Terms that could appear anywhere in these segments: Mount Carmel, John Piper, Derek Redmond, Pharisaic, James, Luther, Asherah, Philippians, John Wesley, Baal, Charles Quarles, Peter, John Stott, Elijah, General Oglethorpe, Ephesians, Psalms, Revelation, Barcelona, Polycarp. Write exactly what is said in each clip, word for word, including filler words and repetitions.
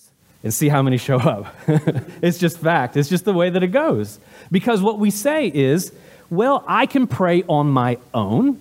services and see how many show up. It's just fact. It's just the way that it goes. Because what we say is, well, I can pray on my own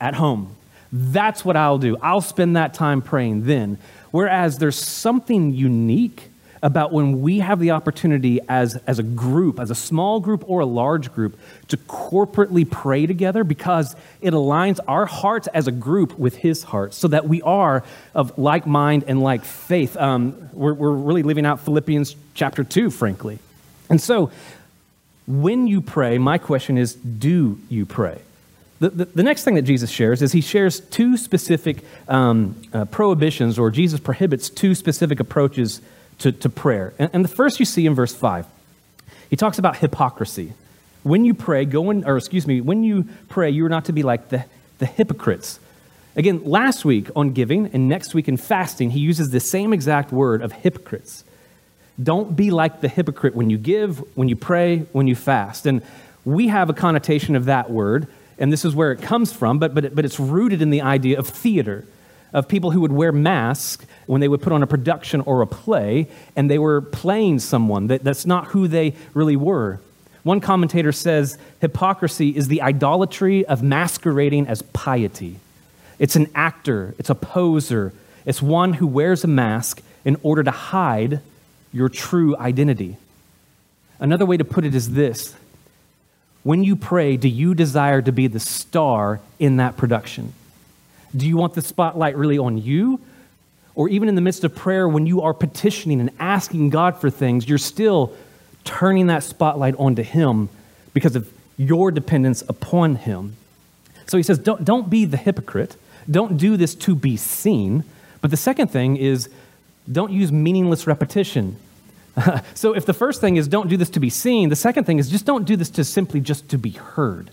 at home. That's what I'll do. I'll spend that time praying then. Whereas there's something unique about when we have the opportunity as, as a group, as a small group or a large group, to corporately pray together, because it aligns our hearts as a group with his heart so that we are of like mind and like faith. Um, we're, we're really living out Philippians chapter two, frankly. And so when you pray, my question is, do you pray? The, the, the next thing that Jesus shares is he shares two specific um, uh, prohibitions, or Jesus prohibits two specific approaches To, to prayer. And, and the first you see in verse five. He talks about hypocrisy. When you pray, go in, or excuse me, when you pray, you are not to be like the, the hypocrites. Again, last week on giving and next week in fasting, he uses the same exact word of hypocrites. Don't be like the hypocrite when you give, when you pray, when you fast. And we have a connotation of that word, and this is where it comes from, but but, but it's rooted in the idea of theater, of people who would wear masks when they would put on a production or a play, and they were playing someone. That, that's not who they really were. One commentator says, hypocrisy is the idolatry of masquerading as piety. It's an actor, it's a poser, it's one who wears a mask in order to hide your true identity. Another way to put it is this: when you pray, do you desire to be the star in that production? Do you want the spotlight really on you? Or even in the midst of prayer, when you are petitioning and asking God for things, you're still turning that spotlight onto him because of your dependence upon him. So he says, don't, don't be the hypocrite. Don't do this to be seen. But the second thing is, don't use meaningless repetition. So if the first thing is don't do this to be seen, the second thing is just don't do this to simply just to be heard.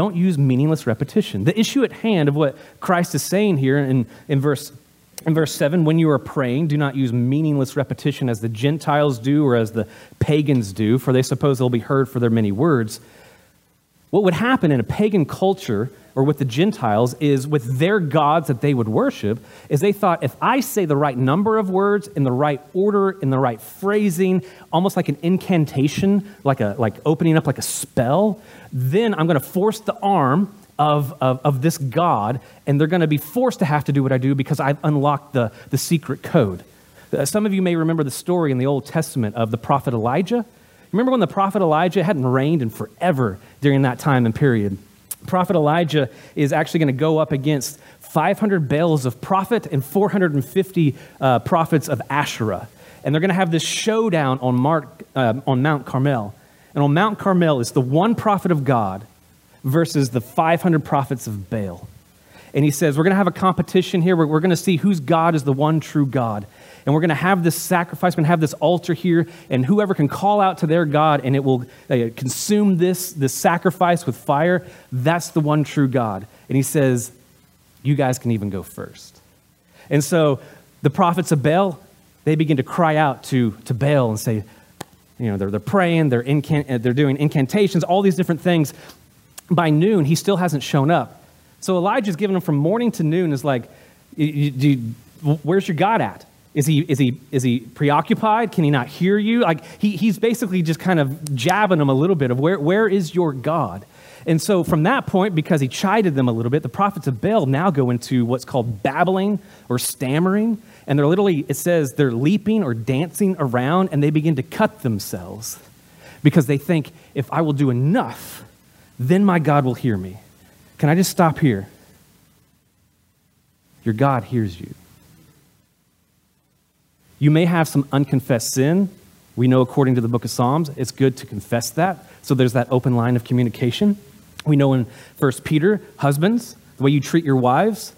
Don't use meaningless repetition. The issue at hand of what Christ is saying here in, in, verse, in verse seven, when you are praying, do not use meaningless repetition as the Gentiles do or as the pagans do, for they suppose they'll be heard for their many words. What would happen in a pagan culture or with the Gentiles is with their gods that they would worship is they thought, if I say the right number of words in the right order, in the right phrasing, almost like an incantation, like a like opening up like a spell, then I'm going to force the arm of, of, of this god, and they're going to be forced to have to do what I do because I've unlocked the, the secret code. Some of you may remember the story in the Old Testament of the prophet Elijah. Remember when the prophet Elijah hadn't reigned in forever during that time and period? Prophet Elijah is actually going to go up against five hundred Baals of prophet and four hundred fifty uh, prophets of Asherah. And they're going to have this showdown on, Mark, uh, on Mount Carmel. And on Mount Carmel, it's the one prophet of God versus the five hundred prophets of Baal. And he says, we're going to have a competition here. We're, we're going to see whose God is the one true God. And we're going to have this sacrifice, we're going to have this altar here, and whoever can call out to their God and it will consume this, this sacrifice with fire, that's the one true God. And he says, you guys can even go first. And so the prophets of Baal, they begin to cry out to, to Baal and say, you know, they're, they're praying, they're, incant- they're doing incantations, all these different things. By noon, he still hasn't shown up. So Elijah's giving them from morning to noon is like, you, you, where's your God at? Is he is he is he preoccupied? Can he not hear you? Like he he's basically just kind of jabbing them a little bit of where where is your God? And so from that point, because he chided them a little bit, the prophets of Baal now go into what's called babbling or stammering, and they're literally, it says they're leaping or dancing around, and they begin to cut themselves because they think, if I will do enough, then my God will hear me. Can I just stop here? Your God hears you. You may have some unconfessed sin. We know, according to the book of Psalms, it's good to confess that. So there's that open line of communication. We know in First Peter, husbands, the way you treat your wives,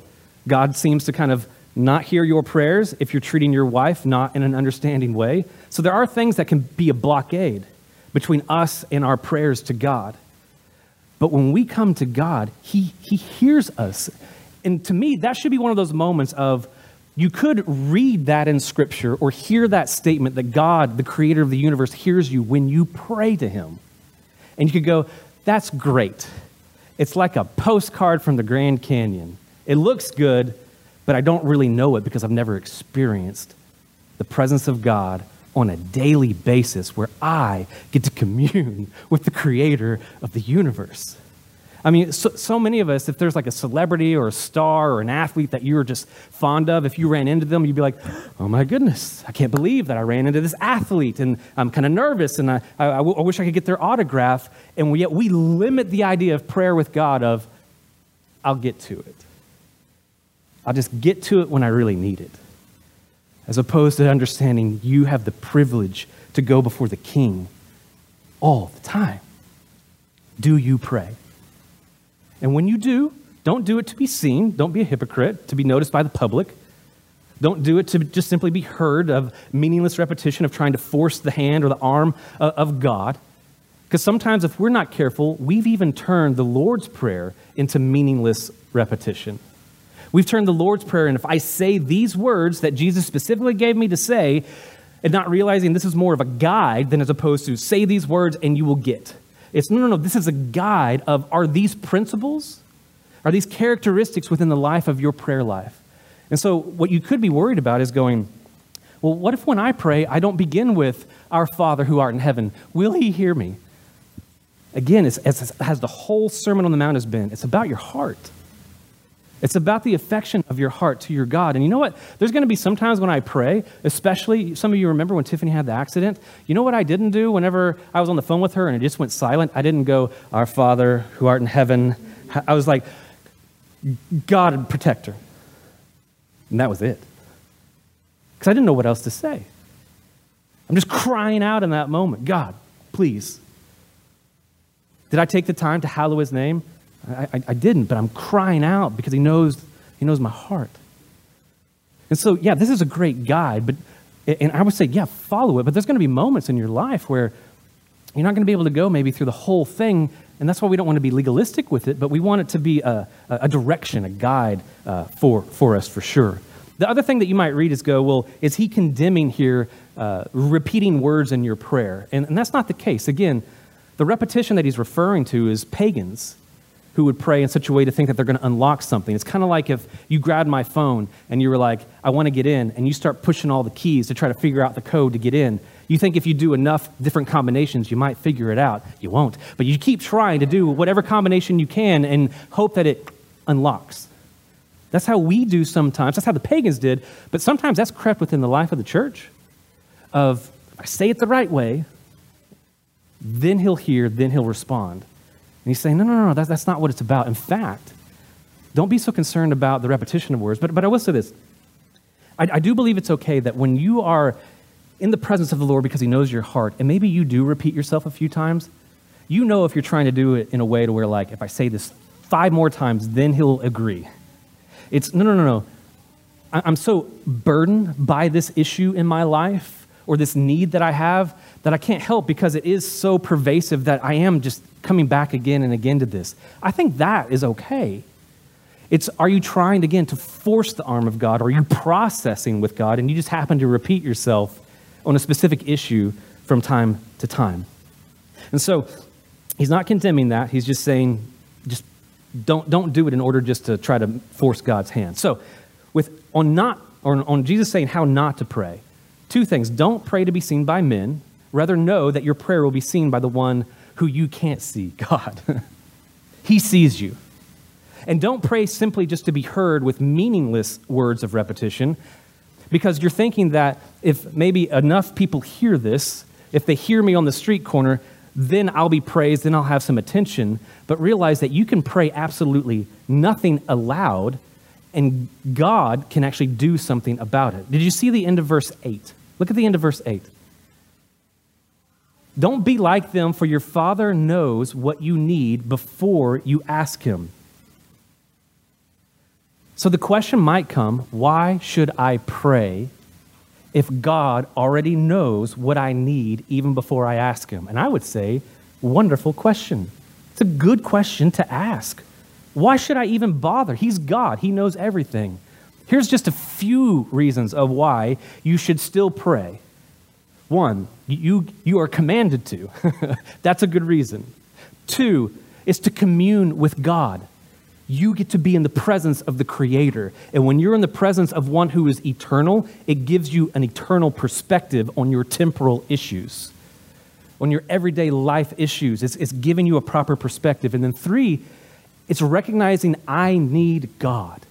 God seems to kind of not hear your prayers if you're treating your wife not in an understanding way. So there are things that can be a blockade between us and our prayers to God. But when we come to God, he, he hears us. And to me, that should be one of those moments of, you could read that in Scripture or hear that statement that God, the creator of the universe, hears you when you pray to him. And you could go, that's great. It's like a postcard from the Grand Canyon. It looks good, but I don't really know it because I've never experienced the presence of God on a daily basis where I get to commune with the creator of the universe. I mean, so, so many of us, if there's like a celebrity or a star or an athlete that you were just fond of, if you ran into them, you'd be like, oh my goodness, I can't believe that I ran into this athlete, and I'm kind of nervous, and I, I, I wish I could get their autograph. And yet we limit the idea of prayer with God of, I'll get to it. I'll just get to it when I really need it. As opposed to understanding you have the privilege to go before the King all the time. Do you pray? And when you do, don't do it to be seen. Don't be a hypocrite, to be noticed by the public. Don't do it to just simply be heard of meaningless repetition of trying to force the hand or the arm of God. Because sometimes if we're not careful, we've even turned the Lord's Prayer into meaningless repetition. We've turned the Lord's Prayer, and if I say these words that Jesus specifically gave me to say, and not realizing this is more of a guide than as opposed to say these words and you will get. It's no, no, no, this is a guide of, are these principles? Are these characteristics within the life of your prayer life? And so what you could be worried about is going, well, what if when I pray, I don't begin with our Father who art in heaven? Will he hear me? Again, as, as, as the whole Sermon on the Mount has been, it's about your heart. It's about the affection of your heart to your God. And you know what? There's going to be some times when I pray, especially, some of you remember when Tiffany had the accident. You know what I didn't do whenever I was on the phone with her and it just went silent? I didn't go, our Father who art in heaven. I was like, God protect her. And that was it. Because I didn't know what else to say. I'm just crying out in that moment, God, please. Did I take the time to hallow his name? I, I didn't, but I'm crying out because he knows he knows my heart. And so, yeah, this is a great guide, but and I would say, yeah, follow it, but there's going to be moments in your life where you're not going to be able to go maybe through the whole thing, and that's why we don't want to be legalistic with it, but we want it to be a, a direction, a guide uh, for, for us for sure. The other thing that you might read is go, well, is he condemning here uh, repeating words in your prayer? And, and that's not the case. Again, the repetition that he's referring to is pagans who would pray in such a way to think that they're going to unlock something. It's kind of like if you grabbed my phone and you were like, I want to get in, and you start pushing all the keys to try to figure out the code to get in. You think if you do enough different combinations, you might figure it out. You won't. But you keep trying to do whatever combination you can and hope that it unlocks. That's how we do sometimes. That's how the pagans did. But sometimes that's crept within the life of the church of, if I say it the right way, then he'll hear, then he'll respond. And he's saying, no, no, no, no that's, that's not what it's about. In fact, don't be so concerned about the repetition of words. But, but I will say this. I, I do believe it's okay that when you are in the presence of the Lord because he knows your heart, and maybe you do repeat yourself a few times, you know if you're trying to do it in a way to where, like, if I say this five more times, then he'll agree. It's, no, no, no, no. I, I'm so burdened by this issue in my life or this need that I have that I can't help because it is so pervasive that I am just coming back again and again to this. I think that is okay. It's, are you trying, again, to force the arm of God, or are you processing with God and you just happen to repeat yourself on a specific issue from time to time? And so he's not condemning that. He's just saying, just don't don't do it in order just to try to force God's hand. So with on not or on Jesus saying how not to pray, two things. Don't pray to be seen by men. Rather know that your prayer will be seen by the one who you can't see, God. He sees you. And don't pray simply just to be heard with meaningless words of repetition, because you're thinking that if maybe enough people hear this, if they hear me on the street corner, then I'll be praised, then I'll have some attention. But realize that you can pray absolutely nothing aloud, and God can actually do something about it. Did you see the end of verse eight? Look at the end of verse eight. Don't be like them, for your Father knows what you need before you ask him. So the question might come, why should I pray if God already knows what I need even before I ask him? And I would say, wonderful question. It's a good question to ask. Why should I even bother? He's God. He knows everything. Here's just a few reasons of why you should still pray. One, you you are commanded to. That's a good reason. Two, is to commune with God. You get to be in the presence of the Creator. And when you're in the presence of one who is eternal, it gives you an eternal perspective on your temporal issues, on your everyday life issues. It's, it's giving you a proper perspective. And then three, it's recognizing I need God,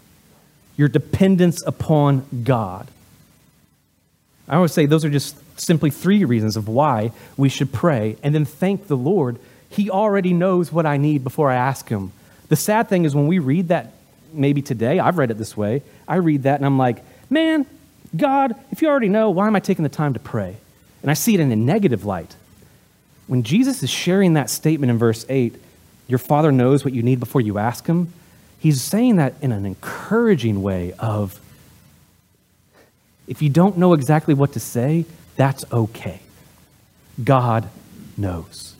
your dependence upon God. I always say those are just simply three reasons of why we should pray and then thank the Lord. He already knows what I need before I ask him. The sad thing is when we read that, maybe today, I've read it this way, I read that and I'm like, man, God, if you already know, why am I taking the time to pray? And I see it in a negative light. When Jesus is sharing that statement in verse eight, your Father knows what you need before you ask him, he's saying that in an encouraging way of, if you don't know exactly what to say, that's okay. God knows.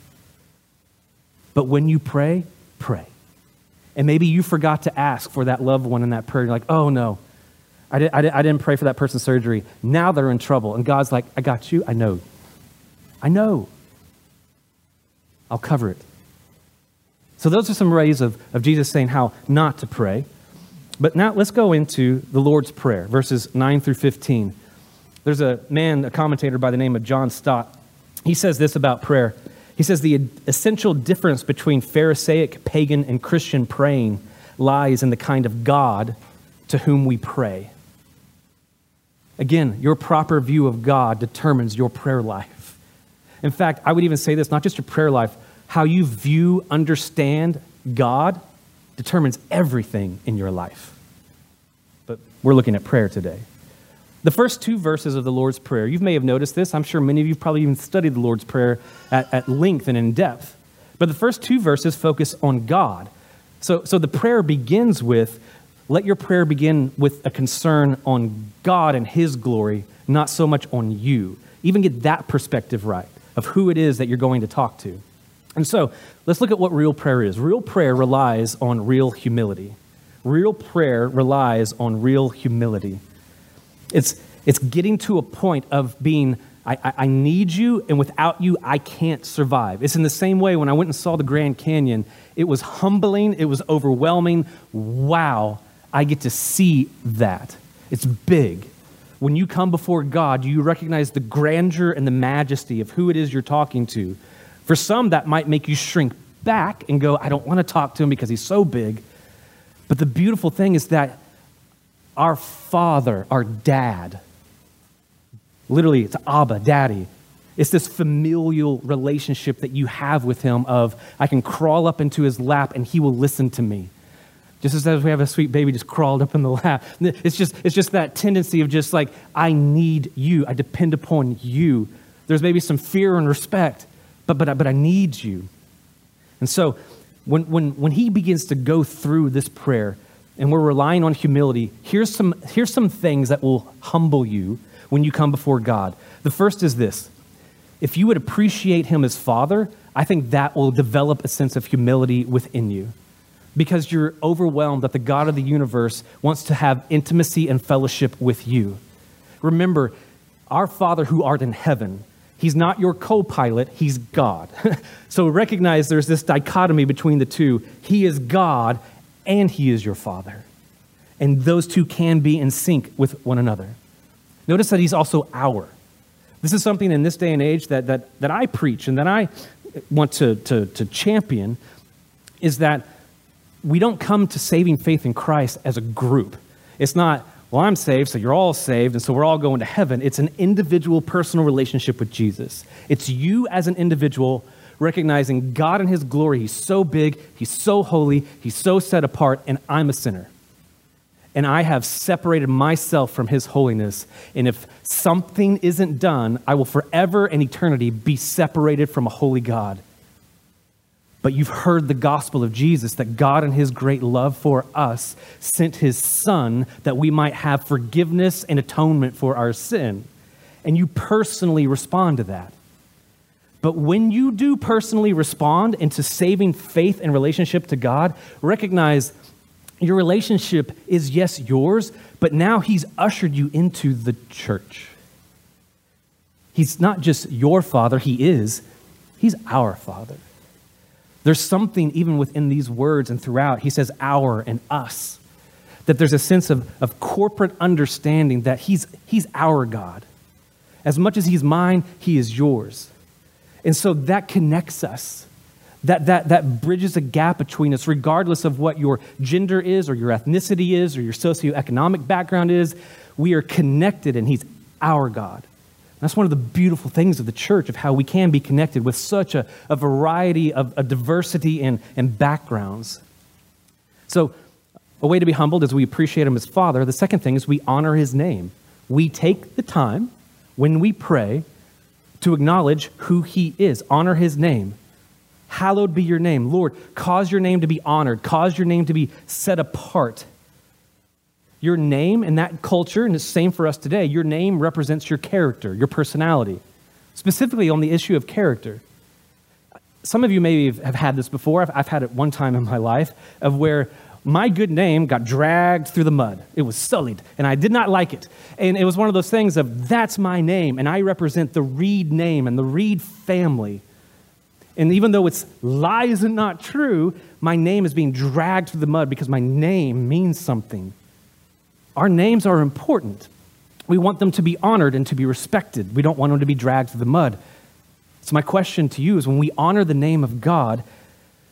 But when you pray, pray. And maybe you forgot to ask for that loved one in that prayer. You're like, oh no, I, did, I, did, I didn't pray for that person's surgery. Now they're in trouble. And God's like, I got you. I know. I know. I'll cover it. So those are some ways of, of Jesus saying how not to pray. But now let's go into the Lord's Prayer, verses nine through fifteen. There's a man, a commentator by the name of John Stott. He says this about prayer. He says the essential difference between Pharisaic, pagan, and Christian praying lies in the kind of God to whom we pray. Again, your proper view of God determines your prayer life. In fact, I would even say this, not just your prayer life, how you view, understand God determines everything in your life. But we're looking at prayer today. The first two verses of the Lord's Prayer, you may have noticed this. I'm sure many of you probably even studied the Lord's Prayer at, at length and in depth. But the first two verses focus on God. So, so the prayer begins with, let your prayer begin with a concern on God and his glory, not so much on you. Even get that perspective right of who it is that you're going to talk to. And so let's look at what real prayer is. Real prayer relies on real humility. Real prayer relies on real humility. It's it's getting to a point of being, I, I, I need you, and without you, I can't survive. It's in the same way when I went and saw the Grand Canyon, it was humbling, it was overwhelming. Wow, I get to see that. It's big. When you come before God, you recognize the grandeur and the majesty of who it is you're talking to. For some, that might make you shrink back and go, I don't want to talk to him because he's so big. But the beautiful thing is that our Father, our Dad, literally it's Abba, Daddy. It's this familial relationship that you have with him of, I can crawl up into his lap and he will listen to me. Just as we have a sweet baby just crawled up in the lap. It's just, it's just that tendency of just like, I need you. I depend upon you. There's maybe some fear and respect. But but I, but I need you. And so when, when, when he begins to go through this prayer and we're relying on humility, here's some, here's some things that will humble you when you come before God. The first is this. If you would appreciate him as Father, I think that will develop a sense of humility within you because you're overwhelmed that the God of the universe wants to have intimacy and fellowship with you. Remember, our Father who art in heaven, he's not your co-pilot, he's God. So recognize there's this dichotomy between the two. He is God and he is your Father. And those two can be in sync with one another. Notice that he's also our. This is something in this day and age that that, that I preach and that I want to, to, to champion is that we don't come to saving faith in Christ as a group. It's not, well, I'm saved, so you're all saved, and so we're all going to heaven. It's an individual, personal relationship with Jesus. It's you as an individual recognizing God and his glory. He's so big, he's so holy, he's so set apart, and I'm a sinner. And I have separated myself from his holiness. And if something isn't done, I will forever and eternity be separated from a holy God. But you've heard the gospel of Jesus, that God in his great love for us sent his son that we might have forgiveness and atonement for our sin. And you personally respond to that. But when you do personally respond into saving faith and relationship to God, recognize your relationship is, yes, yours, but now he's ushered you into the church. He's not just your Father, he is, he's our Father. There's something even within these words and throughout, he says our and us, that there's a sense of, of corporate understanding that he's, he's our God. As much as he's mine, he is yours. And so that connects us. That, that, that bridges a gap between us, regardless of what your gender is or your ethnicity is or your socioeconomic background is. We are connected and he's our God. And that's one of the beautiful things of the church, of how we can be connected with such a, a variety of a diversity and, and backgrounds. So a way to be humbled is we appreciate him as Father. The second thing is we honor his name. We take the time when we pray to acknowledge who he is, honor his name. Hallowed be your name. Lord, cause your name to be honored. Cause your name to be set apart. Your name in that culture, and it's the same for us today, your name represents your character, your personality, specifically on the issue of character. Some of you maybe have had this before. I've, I've had it one time in my life of where my good name got dragged through the mud. It was sullied, and I did not like it. And it was one of those things of, that's my name, and I represent the Reed name and the Reed family. And even though it's lies and not true, my name is being dragged through the mud because my name means something. Our names are important. We want them to be honored and to be respected. We don't want them to be dragged through the mud. So my question to you is, when we honor the name of God,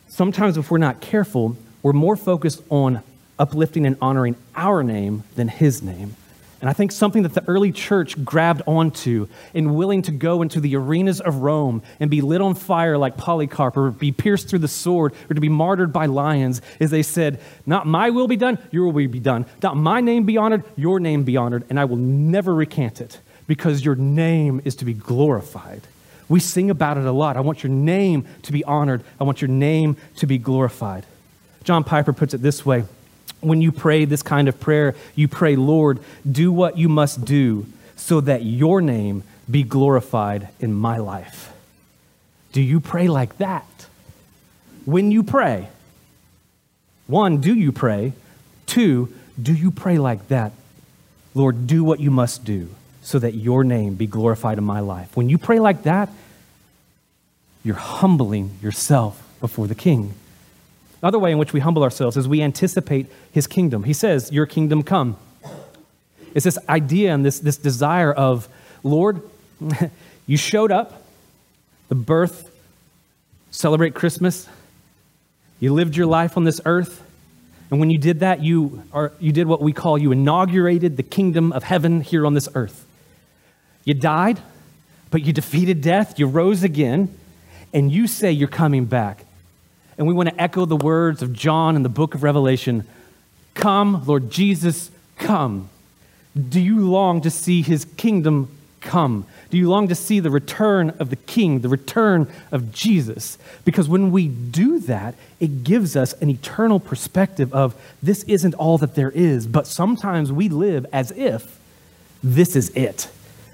sometimes if we're not careful, we're more focused on uplifting and honoring our name than his name. And I think something that the early church grabbed onto and willing to go into the arenas of Rome and be lit on fire like Polycarp or be pierced through the sword or to be martyred by lions is they said, not my will be done, your will be done. Not my name be honored, your name be honored. And I will never recant it because your name is to be glorified. We sing about it a lot. I want your name to be honored. I want your name to be glorified. John Piper puts it this way. When you pray this kind of prayer, you pray, Lord, do what you must do so that your name be glorified in my life. Do you pray like that? When you pray, one, do you pray? Two, do you pray like that? Lord, do what you must do so that your name be glorified in my life. When you pray like that, you're humbling yourself before the King. Another way in which we humble ourselves is we anticipate his kingdom. He says, your kingdom come. It's this idea and this, this desire of, Lord, you showed up, the birth, celebrate Christmas. You lived your life on this earth. And when you did that, you are, you did what we call, you inaugurated the kingdom of heaven here on this earth. You died, but you defeated death. You rose again, and you say you're coming back. And we want to echo the words of John in the book of Revelation. Come, Lord Jesus, come. Do you long to see his kingdom come? Do you long to see the return of the King, the return of Jesus? Because when we do that, it gives us an eternal perspective of this isn't all that there is, but sometimes we live as if this is it.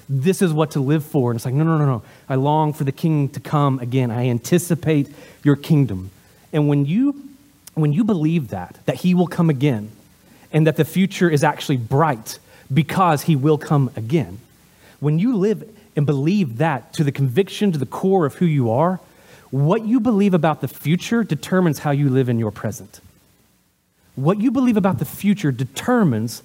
This is what to live for. And it's like, no, no, no, no. I long for the King to come again. I anticipate your kingdom. And when you when you believe that, that he will come again, and that the future is actually bright because he will come again, when you live and believe that to the conviction, to the core of who you are, what you believe about the future determines how you live in your present. What you believe about the future determines,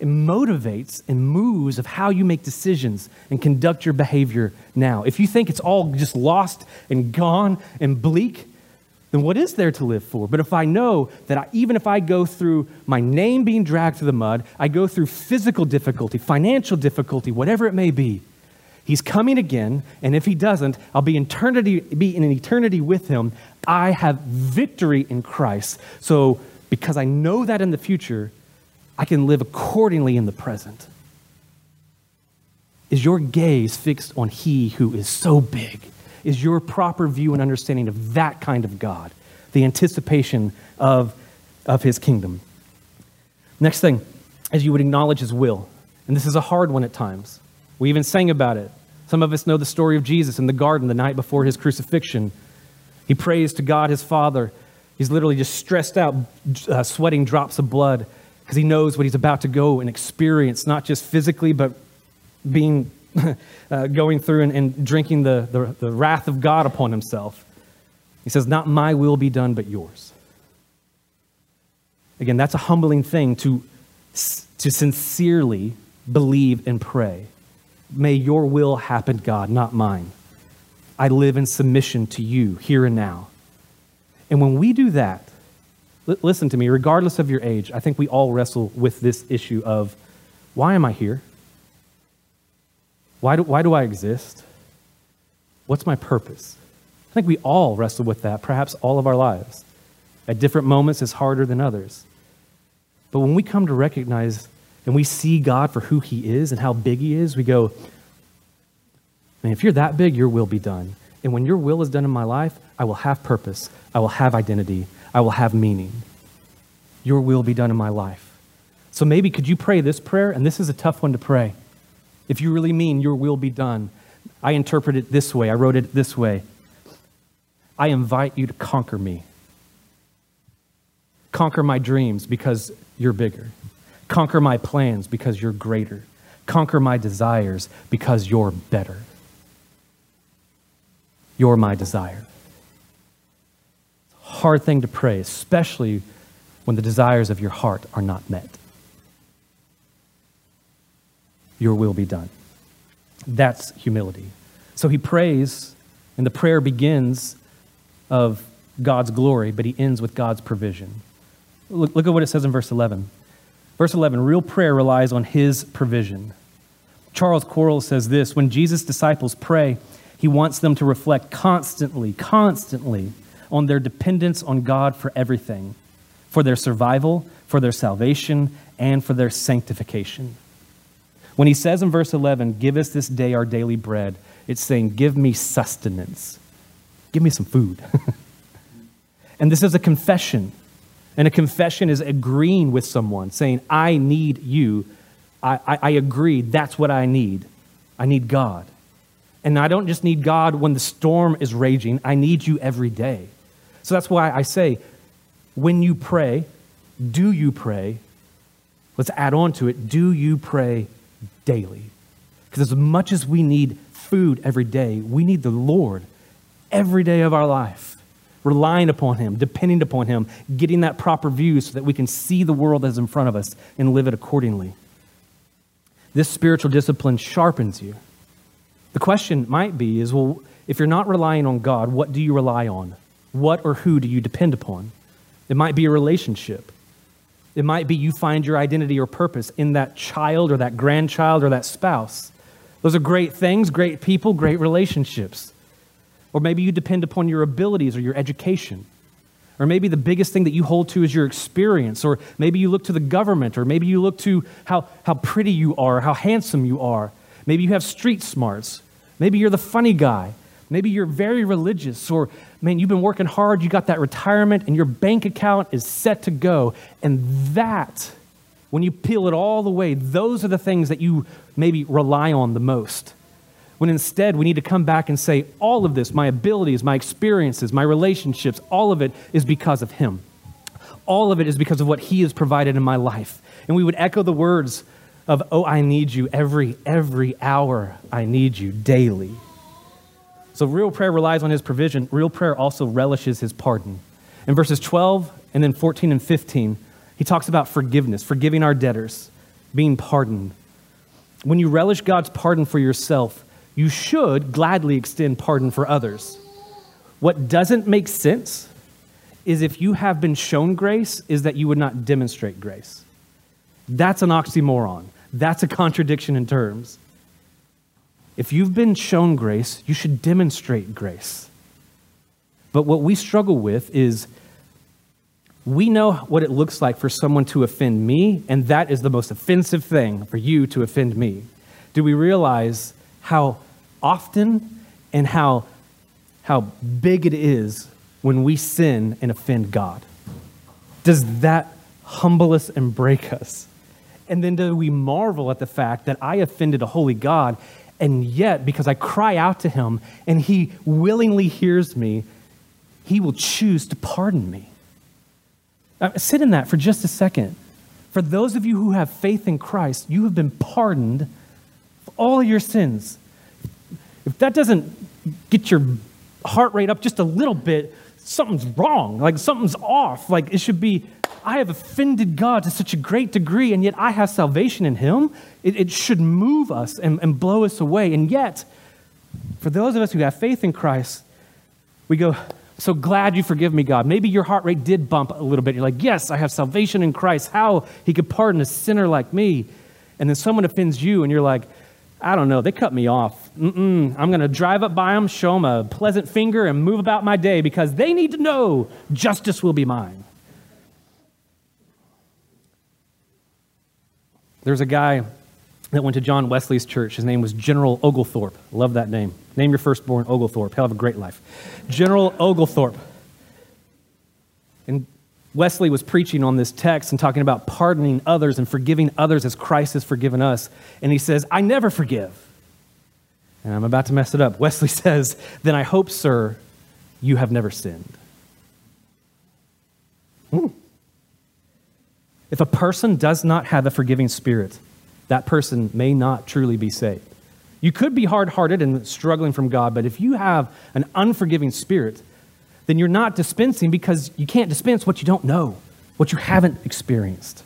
it motivates and moves of how you make decisions and conduct your behavior now. If you think it's all just lost and gone and bleak, then what is there to live for? But if I know that I, even if I go through my name being dragged through the mud, I go through physical difficulty, financial difficulty, whatever it may be, he's coming again, and if he doesn't, I'll be, eternity, be in an eternity with him. I have victory in Christ. So because I know that in the future, I can live accordingly in the present. Is your gaze fixed on he who is so big? Is your proper view and understanding of that kind of God, the anticipation of, of his kingdom? Next thing is you would acknowledge his will. And this is a hard one at times. We even sang about it. Some of us know the story of Jesus in the garden the night before his crucifixion. He prays to God, his Father. He's literally just stressed out, uh, sweating drops of blood because he knows what he's about to go and experience, not just physically, but being Uh, going through and, and drinking the, the, the wrath of God upon himself. He says, not my will be done, but yours. Again, that's a humbling thing to, to sincerely believe and pray. May your will happen, God, not mine. I live in submission to you here and now. And when we do that, l- listen to me, regardless of your age, I think we all wrestle with this issue of, why am I here? Why do, why do I exist? What's my purpose? I think we all wrestle with that, perhaps all of our lives. At different moments, it's harder than others. But when we come to recognize and we see God for who he is and how big he is, we go, man, if you're that big, your will be done. And when your will is done in my life, I will have purpose. I will have identity. I will have meaning. Your will be done in my life. So maybe could you pray this prayer? And this is a tough one to pray. If you really mean your will be done, I interpret it this way. I wrote it this way. I invite you to conquer me. Conquer my dreams because you're bigger. Conquer my plans because you're greater. Conquer my desires because you're better. You're my desire. It's a hard thing to pray, especially when the desires of your heart are not met. Your will be done. That's humility. So he prays, and the prayer begins of God's glory, but he ends with God's provision. Look, look at what it says in verse eleven. Verse eleven, real prayer relies on his provision. Charles Quarles says this, when Jesus' disciples pray, he wants them to reflect constantly, constantly on their dependence on God for everything, for their survival, for their salvation, and for their sanctification. When he says in verse eleven, give us this day our daily bread, it's saying, give me sustenance. Give me some food. And this is a confession. And a confession is agreeing with someone, saying, I need you. I, I, I agree. That's what I need. I need God. And I don't just need God when the storm is raging. I need you every day. So that's why I say, when you pray, do you pray? Let's add on to it. Do you pray daily? Because as much as we need food every day, we need the Lord every day of our life. Relying upon him, depending upon him, getting that proper view so that we can see the world as in front of us and live it accordingly. This spiritual discipline sharpens you. The question might be is, well, if you're not relying on God, what do you rely on? What or who do you depend upon? It might be a relationship. It might be you find your identity or purpose in that child or that grandchild or that spouse. Those are great things, great people, great relationships. Or maybe you depend upon your abilities or your education. Or maybe the biggest thing that you hold to is your experience. Or maybe you look to the government. Or maybe you look to how, how pretty you are, how handsome you are. Maybe you have street smarts. Maybe you're the funny guy. Maybe you're very religious. Or, man, you've been working hard. You got that retirement and your bank account is set to go. And that, when you peel it all the way, those are the things that you maybe rely on the most. When instead we need to come back and say, all of this, my abilities, my experiences, my relationships, all of it is because of him. All of it is because of what he has provided in my life. And we would echo the words of, oh, I need you every, every hour. I need you daily. So real prayer relies on his provision. Real prayer also relishes his pardon. In verses twelve and then fourteen and fifteen, he talks about forgiveness, forgiving our debtors, being pardoned. When you relish God's pardon for yourself, you should gladly extend pardon for others. What doesn't make sense is if you have been shown grace, is that you would not demonstrate grace. That's an oxymoron. That's a contradiction in terms. If you've been shown grace, you should demonstrate grace. But what we struggle with is we know what it looks like for someone to offend me, and that is the most offensive thing for you to offend me. Do we realize how often and how, how big it is when we sin and offend God? Does that humble us and break us? And then do we marvel at the fact that I offended a holy God, and yet because I cry out to him and he willingly hears me, he will choose to pardon me. Now, sit in that for just a second. For those of you who have faith in Christ, you have been pardoned all of your sins. If that doesn't get your heart rate up just a little bit, something's wrong, like something's off. Like it should be, I have offended God to such a great degree, and yet I have salvation in him. It, it should move us and, and blow us away. And yet, for those of us who have faith in Christ, we go, so glad you forgive me, God. Maybe your heart rate did bump a little bit. You're like, yes, I have salvation in Christ. How he could pardon a sinner like me. And then someone offends you, and you're like, I don't know, they cut me off. Mm-mm. I'm going to drive up by them, show them a pleasant finger, and move about my day because they need to know justice will be mine. There's a guy that went to John Wesley's church. His name was General Oglethorpe. Love that name. Name your firstborn Oglethorpe. He'll have a great life. General Oglethorpe. And Wesley was preaching on this text and talking about pardoning others and forgiving others as Christ has forgiven us. And he says, I never forgive. And I'm about to mess it up. Wesley says, then I hope, sir, you have never sinned. Hmm. If a person does not have a forgiving spirit, that person may not truly be saved. You could be hard-hearted and struggling from God, but if you have an unforgiving spirit, then you're not dispensing because you can't dispense what you don't know, what you haven't experienced.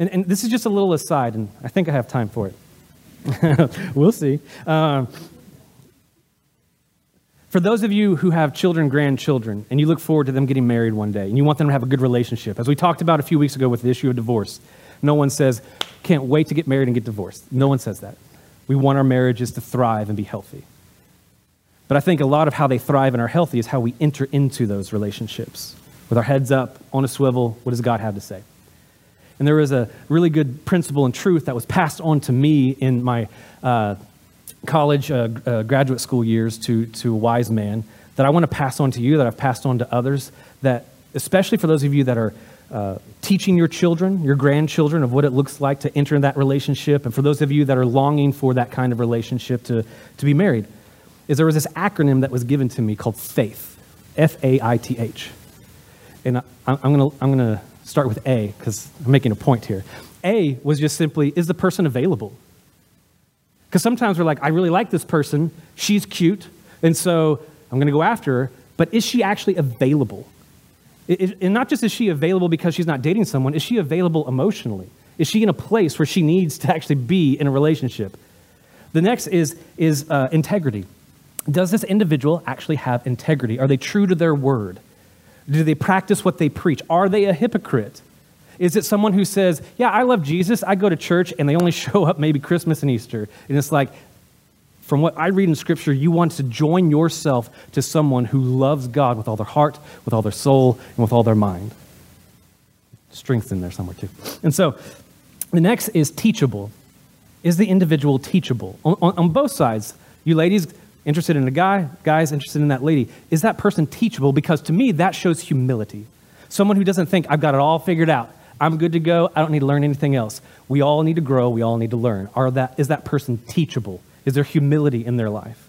And, and this is just a little aside, and I think I have time for it. We'll see. Um, For those of you who have children, grandchildren, and you look forward to them getting married one day, and you want them to have a good relationship, as we talked about a few weeks ago with the issue of divorce, no one says, can't wait to get married and get divorced. No one says that. We want our marriages to thrive and be healthy. But I think a lot of how they thrive and are healthy is how we enter into those relationships. With our heads up, on a swivel, what does God have to say? And there was a really good principle and truth that was passed on to me in my uh college, uh, uh, graduate school years to, to a wise man that I want to pass on to you, that I've passed on to others, that especially for those of you that are uh, teaching your children, your grandchildren, of what it looks like to enter in that relationship, and for those of you that are longing for that kind of relationship to, to be married, is there was this acronym that was given to me called FAITH, F A I T H. And I, I'm going to I'm going to start with A because I'm making a point here. A was just simply, is the person available? Because sometimes we're like, I really like this person. She's cute. And so I'm going to go after her. But is she actually available? It, it, and not just is she available because she's not dating someone. Is she available emotionally? Is she in a place where she needs to actually be in a relationship? The next is, is uh, integrity. Does this individual actually have integrity? Are they true to their word? Do they practice what they preach? Are they a hypocrite? Is it someone who says, yeah, I love Jesus, I go to church, and they only show up maybe Christmas and Easter? And it's like, from what I read in Scripture, you want to join yourself to someone who loves God with all their heart, with all their soul, and with all their mind. Strength's in there somewhere too. And so the next is teachable. Is the individual teachable? On, on, on both sides, you ladies interested in a guy, guys interested in that lady, is that person teachable? Because to me, that shows humility. Someone who doesn't think, I've got it all figured out. I'm good to go. I don't need to learn anything else. We all need to grow. We all need to learn. Are that, is that person teachable? Is there humility in their life?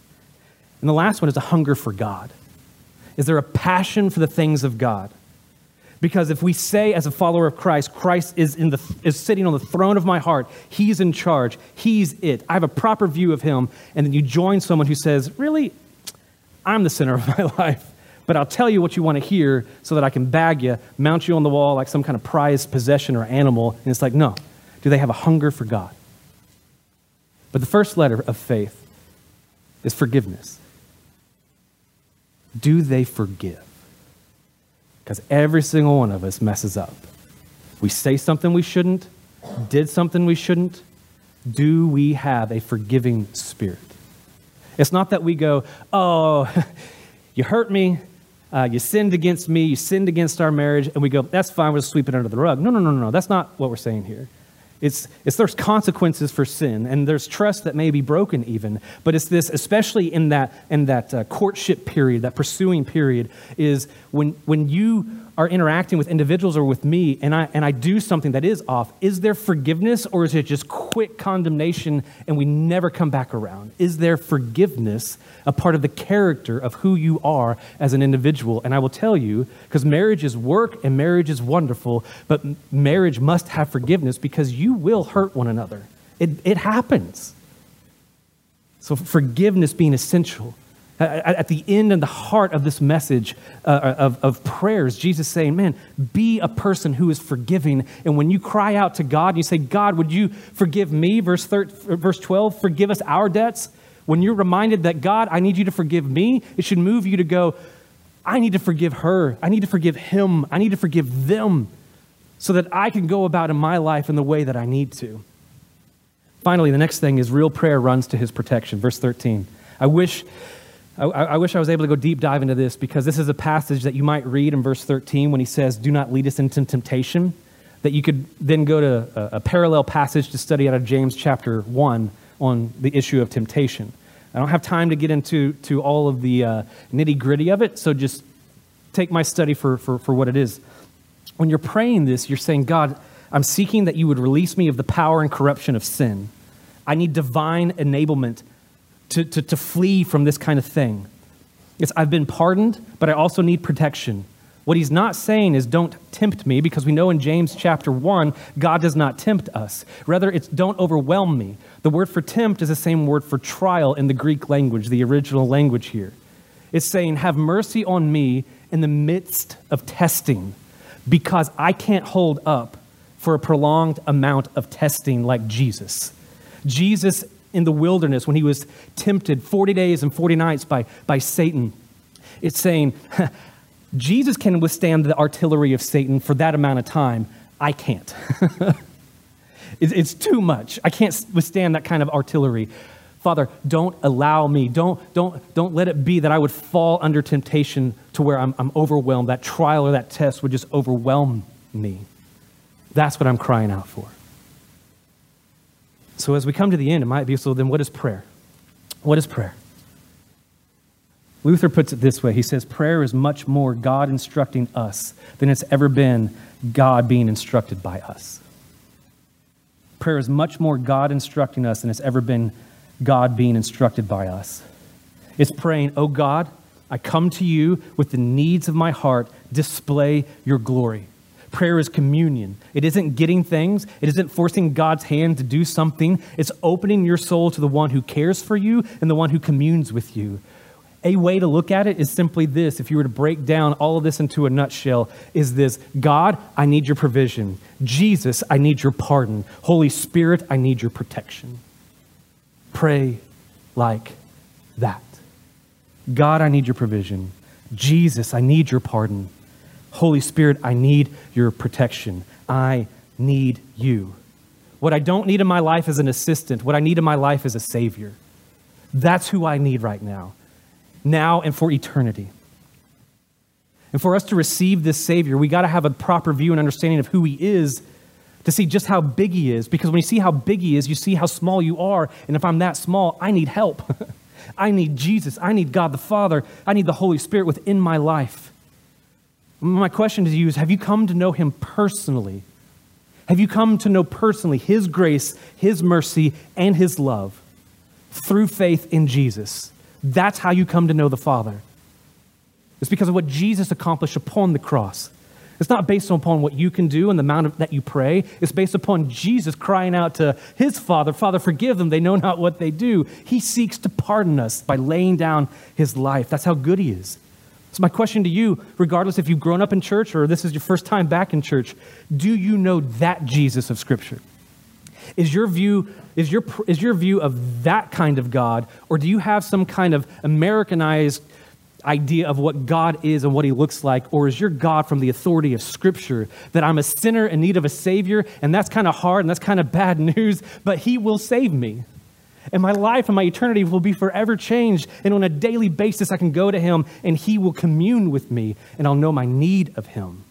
And the last one is a hunger for God. Is there a passion for the things of God? Because if we say as a follower of Christ, Christ is in the is sitting on the throne of my heart. He's in charge. He's it. I have a proper view of him. And then you join someone who says, really, I'm the center of my life. But I'll tell you what you want to hear so that I can bag you, mount you on the wall like some kind of prized possession or animal. And it's like, no. Do they have a hunger for God? But the first letter of faith is forgiveness. Do they forgive? Because every single one of us messes up. We say something we shouldn't, did something we shouldn't. Do we have a forgiving spirit? It's not that we go, oh, you hurt me. Uh, you sinned against me, you sinned against our marriage, and we go, that's fine, we'll just sweep it under the rug. No, no, no, no, no. That's not what we're saying here. It's, it's there's consequences for sin, and there's trust that may be broken even, but it's this, especially in that in that uh, courtship period, that pursuing period, is when when you are interacting with individuals or with me, and I and I do something that is off, is there forgiveness, or is it just quick condemnation and we never come back around? Is there forgiveness a part of the character of who you are as an individual? And I will tell you, because marriage is work and marriage is wonderful, but marriage must have forgiveness because you will hurt one another. It, it happens. So forgiveness being essential. At the end and the heart of this message uh, of, of prayers, Jesus saying, man, be a person who is forgiving. And when you cry out to God, you say, God, would you forgive me? Verse, thirteen, verse twelve, forgive us our debts. When you're reminded that, God, I need you to forgive me, it should move you to go, I need to forgive her. I need to forgive him. I need to forgive them so that I can go about in my life in the way that I need to. Finally, the next thing is real prayer runs to his protection. Verse thirteen, I wish... I, I wish I was able to go deep dive into this, because this is a passage that you might read in verse thirteen when he says, do not lead us into temptation, that you could then go to a, a parallel passage to study out of James chapter one on the issue of temptation. I don't have time to get into to all of the uh, nitty-gritty of it, so just take my study for, for, for what it is. When you're praying this, you're saying, God, I'm seeking that you would release me of the power and corruption of sin. I need divine enablement To, to, to flee from this kind of thing. Yes, I've been pardoned, but I also need protection. What he's not saying is don't tempt me, because we know in James chapter one, God does not tempt us. Rather, it's don't overwhelm me. The word for tempt is the same word for trial in the Greek language, the original language here. It's saying, have mercy on me in the midst of testing, because I can't hold up for a prolonged amount of testing like Jesus. Jesus in the wilderness when he was tempted forty days and forty nights by, by Satan. It's saying, Jesus can withstand the artillery of Satan for that amount of time. I can't. it's, it's too much. I can't withstand that kind of artillery. Father, don't allow me. Don't, don't, don't let it be that I would fall under temptation to where I'm, I'm overwhelmed. That trial or that test would just overwhelm me. That's what I'm crying out for. So as we come to the end, it might be, so then what is prayer? What is prayer? Luther puts it this way. He says, prayer is much more God instructing us than it's ever been God being instructed by us. Prayer is much more God instructing us than it's ever been God being instructed by us. It's praying, oh God, I come to you with the needs of my heart. Display your glory. Prayer is communion. It isn't getting things. It isn't forcing God's hand to do something. It's opening your soul to the one who cares for you and the one who communes with you. A way to look at it is simply this. If you were to break down all of this into a nutshell, is this: God, I need your provision. Jesus, I need your pardon. Holy Spirit, I need your protection. Pray like that. God, I need your provision. Jesus, I need your pardon. Holy Spirit, I need your protection. I need you. What I don't need in my life is an assistant. What I need in my life is a savior. That's who I need right now, now and for eternity. And for us to receive this savior, we got to have a proper view and understanding of who he is to see just how big he is. Because when you see how big he is, you see how small you are. And if I'm that small, I need help. I need Jesus. I need God the Father. I need the Holy Spirit within my life. My question to you is, have you come to know him personally? Have you come to know personally his grace, his mercy, and his love through faith in Jesus? That's how you come to know the Father. It's because of what Jesus accomplished upon the cross. It's not based upon what you can do and the amount of, that you pray. It's based upon Jesus crying out to his Father, Father, forgive them. They know not what they do. He seeks to pardon us by laying down his life. That's how good he is. So my question to you, regardless if you've grown up in church or this is your first time back in church, do you know that Jesus of Scripture? Is your view, is your, is your view of that kind of God, or do you have some kind of Americanized idea of what God is and what he looks like? Or is your God from the authority of Scripture, that I'm a sinner in need of a Savior, and that's kind of hard and that's kind of bad news, but he will save me? And my life and my eternity will be forever changed. And on a daily basis, I can go to him and he will commune with me and I'll know my need of him.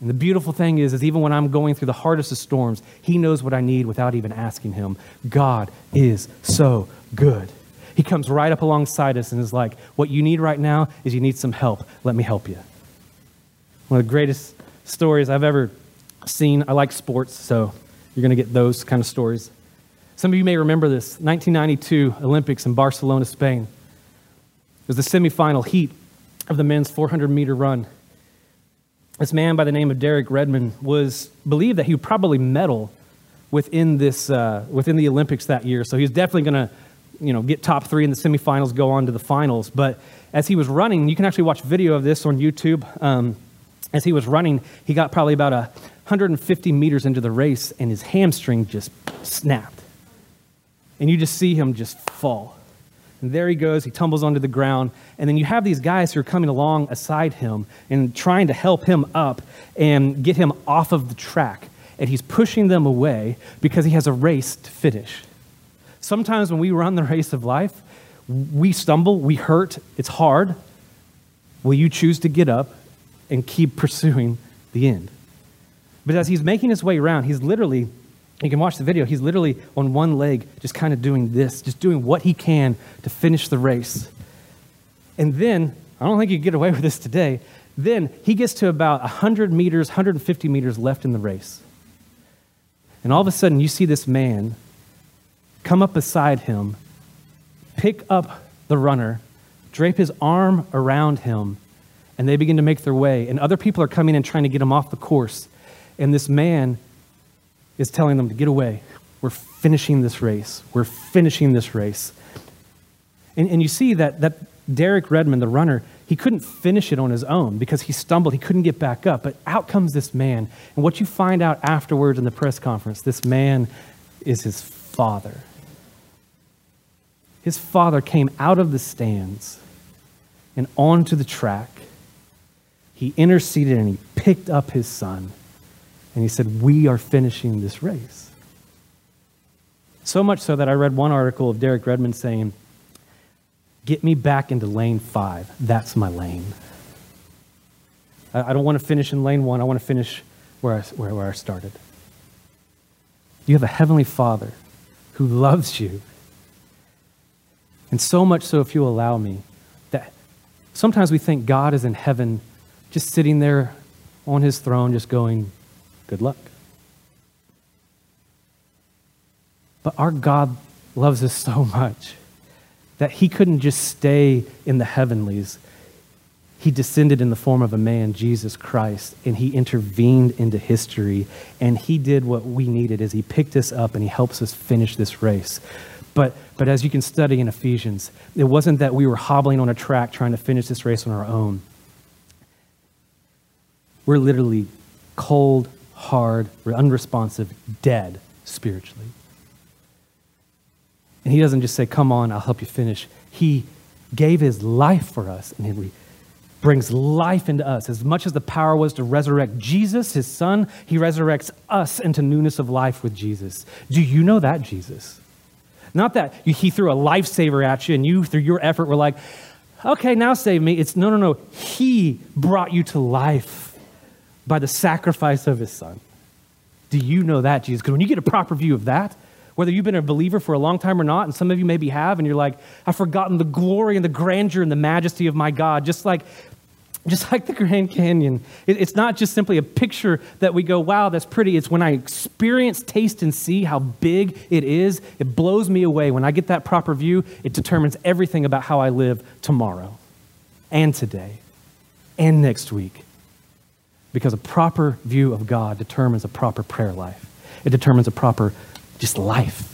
And the beautiful thing is, is even when I'm going through the hardest of storms, he knows what I need without even asking him. God is so good. He comes right up alongside us and is like, what you need right now is you need some help. Let me help you. One of the greatest stories I've ever seen. I like sports, so you're going to get those kind of stories. Some of you may remember this, nineteen ninety-two Olympics in Barcelona, Spain. It was the semifinal heat of the men's four hundred meter run. This man by the name of Derek Redmond was believed that he would probably medal within this uh, within the Olympics that year. So he was definitely going to you know, get top three in the semifinals, go on to the finals. But as he was running, you can actually watch video of this on YouTube. Um, as he was running, he got probably about one hundred fifty meters into the race, and his hamstring just snapped. And you just see him just fall. And there he goes. He tumbles onto the ground. And then you have these guys who are coming along aside him and trying to help him up and get him off of the track. And he's pushing them away because he has a race to finish. Sometimes when we run the race of life, we stumble, we hurt, it's hard. Will you choose to get up and keep pursuing the end? But as he's making his way around, he's literally, you can watch the video, he's literally on one leg just kind of doing this, just doing what he can to finish the race. And then, I don't think you get away with this today, then he gets to about one hundred meters, one hundred fifty meters left in the race. And all of a sudden, you see this man come up beside him, pick up the runner, drape his arm around him, and they begin to make their way. And other people are coming in trying to get him off the course. And this man is telling them to get away. We're finishing this race. We're finishing this race. And, and you see that, that Derek Redmond, the runner, he couldn't finish it on his own because he stumbled. He couldn't get back up. But out comes this man. And what you find out afterwards in the press conference, this man is his father. His father came out of the stands and onto the track. He interceded and he picked up his son. And he said, we are finishing this race. So much so that I read one article of Derek Redmond saying, get me back into lane five. That's my lane. I don't want to finish in lane one. I want to finish where I, where, where I started. You have a heavenly Father who loves you. And so much so, if you allow me, that sometimes we think God is in heaven just sitting there on his throne just going, good luck. But our God loves us so much that he couldn't just stay in the heavenlies. He descended in the form of a man, Jesus Christ, and he intervened into history, and he did what we needed is he picked us up and he helps us finish this race. But but as you can study in Ephesians, it wasn't that we were hobbling on a track trying to finish this race on our own. We're literally cold, hard, we're unresponsive, dead spiritually. And he doesn't just say, come on, I'll help you finish. He gave his life for us, and he brings life into us. As much as the power was to resurrect Jesus, his son, he resurrects us into newness of life with Jesus. Do you know that Jesus? Not that he threw a lifesaver at you and you, through your effort, were like, okay, now save me. It's no, no, no. He brought you to life by the sacrifice of his son. Do you know that Jesus? Because when you get a proper view of that, whether you've been a believer for a long time or not, and some of you maybe have, and you're like, I've forgotten the glory and the grandeur and the majesty of my God, just like just like the Grand Canyon. It, it's not just simply a picture that we go, wow, that's pretty. It's when I experience, taste, and see how big it is, it blows me away. When I get that proper view, it determines everything about how I live tomorrow and today and next week. Because a proper view of God determines a proper prayer life. It determines a proper just life.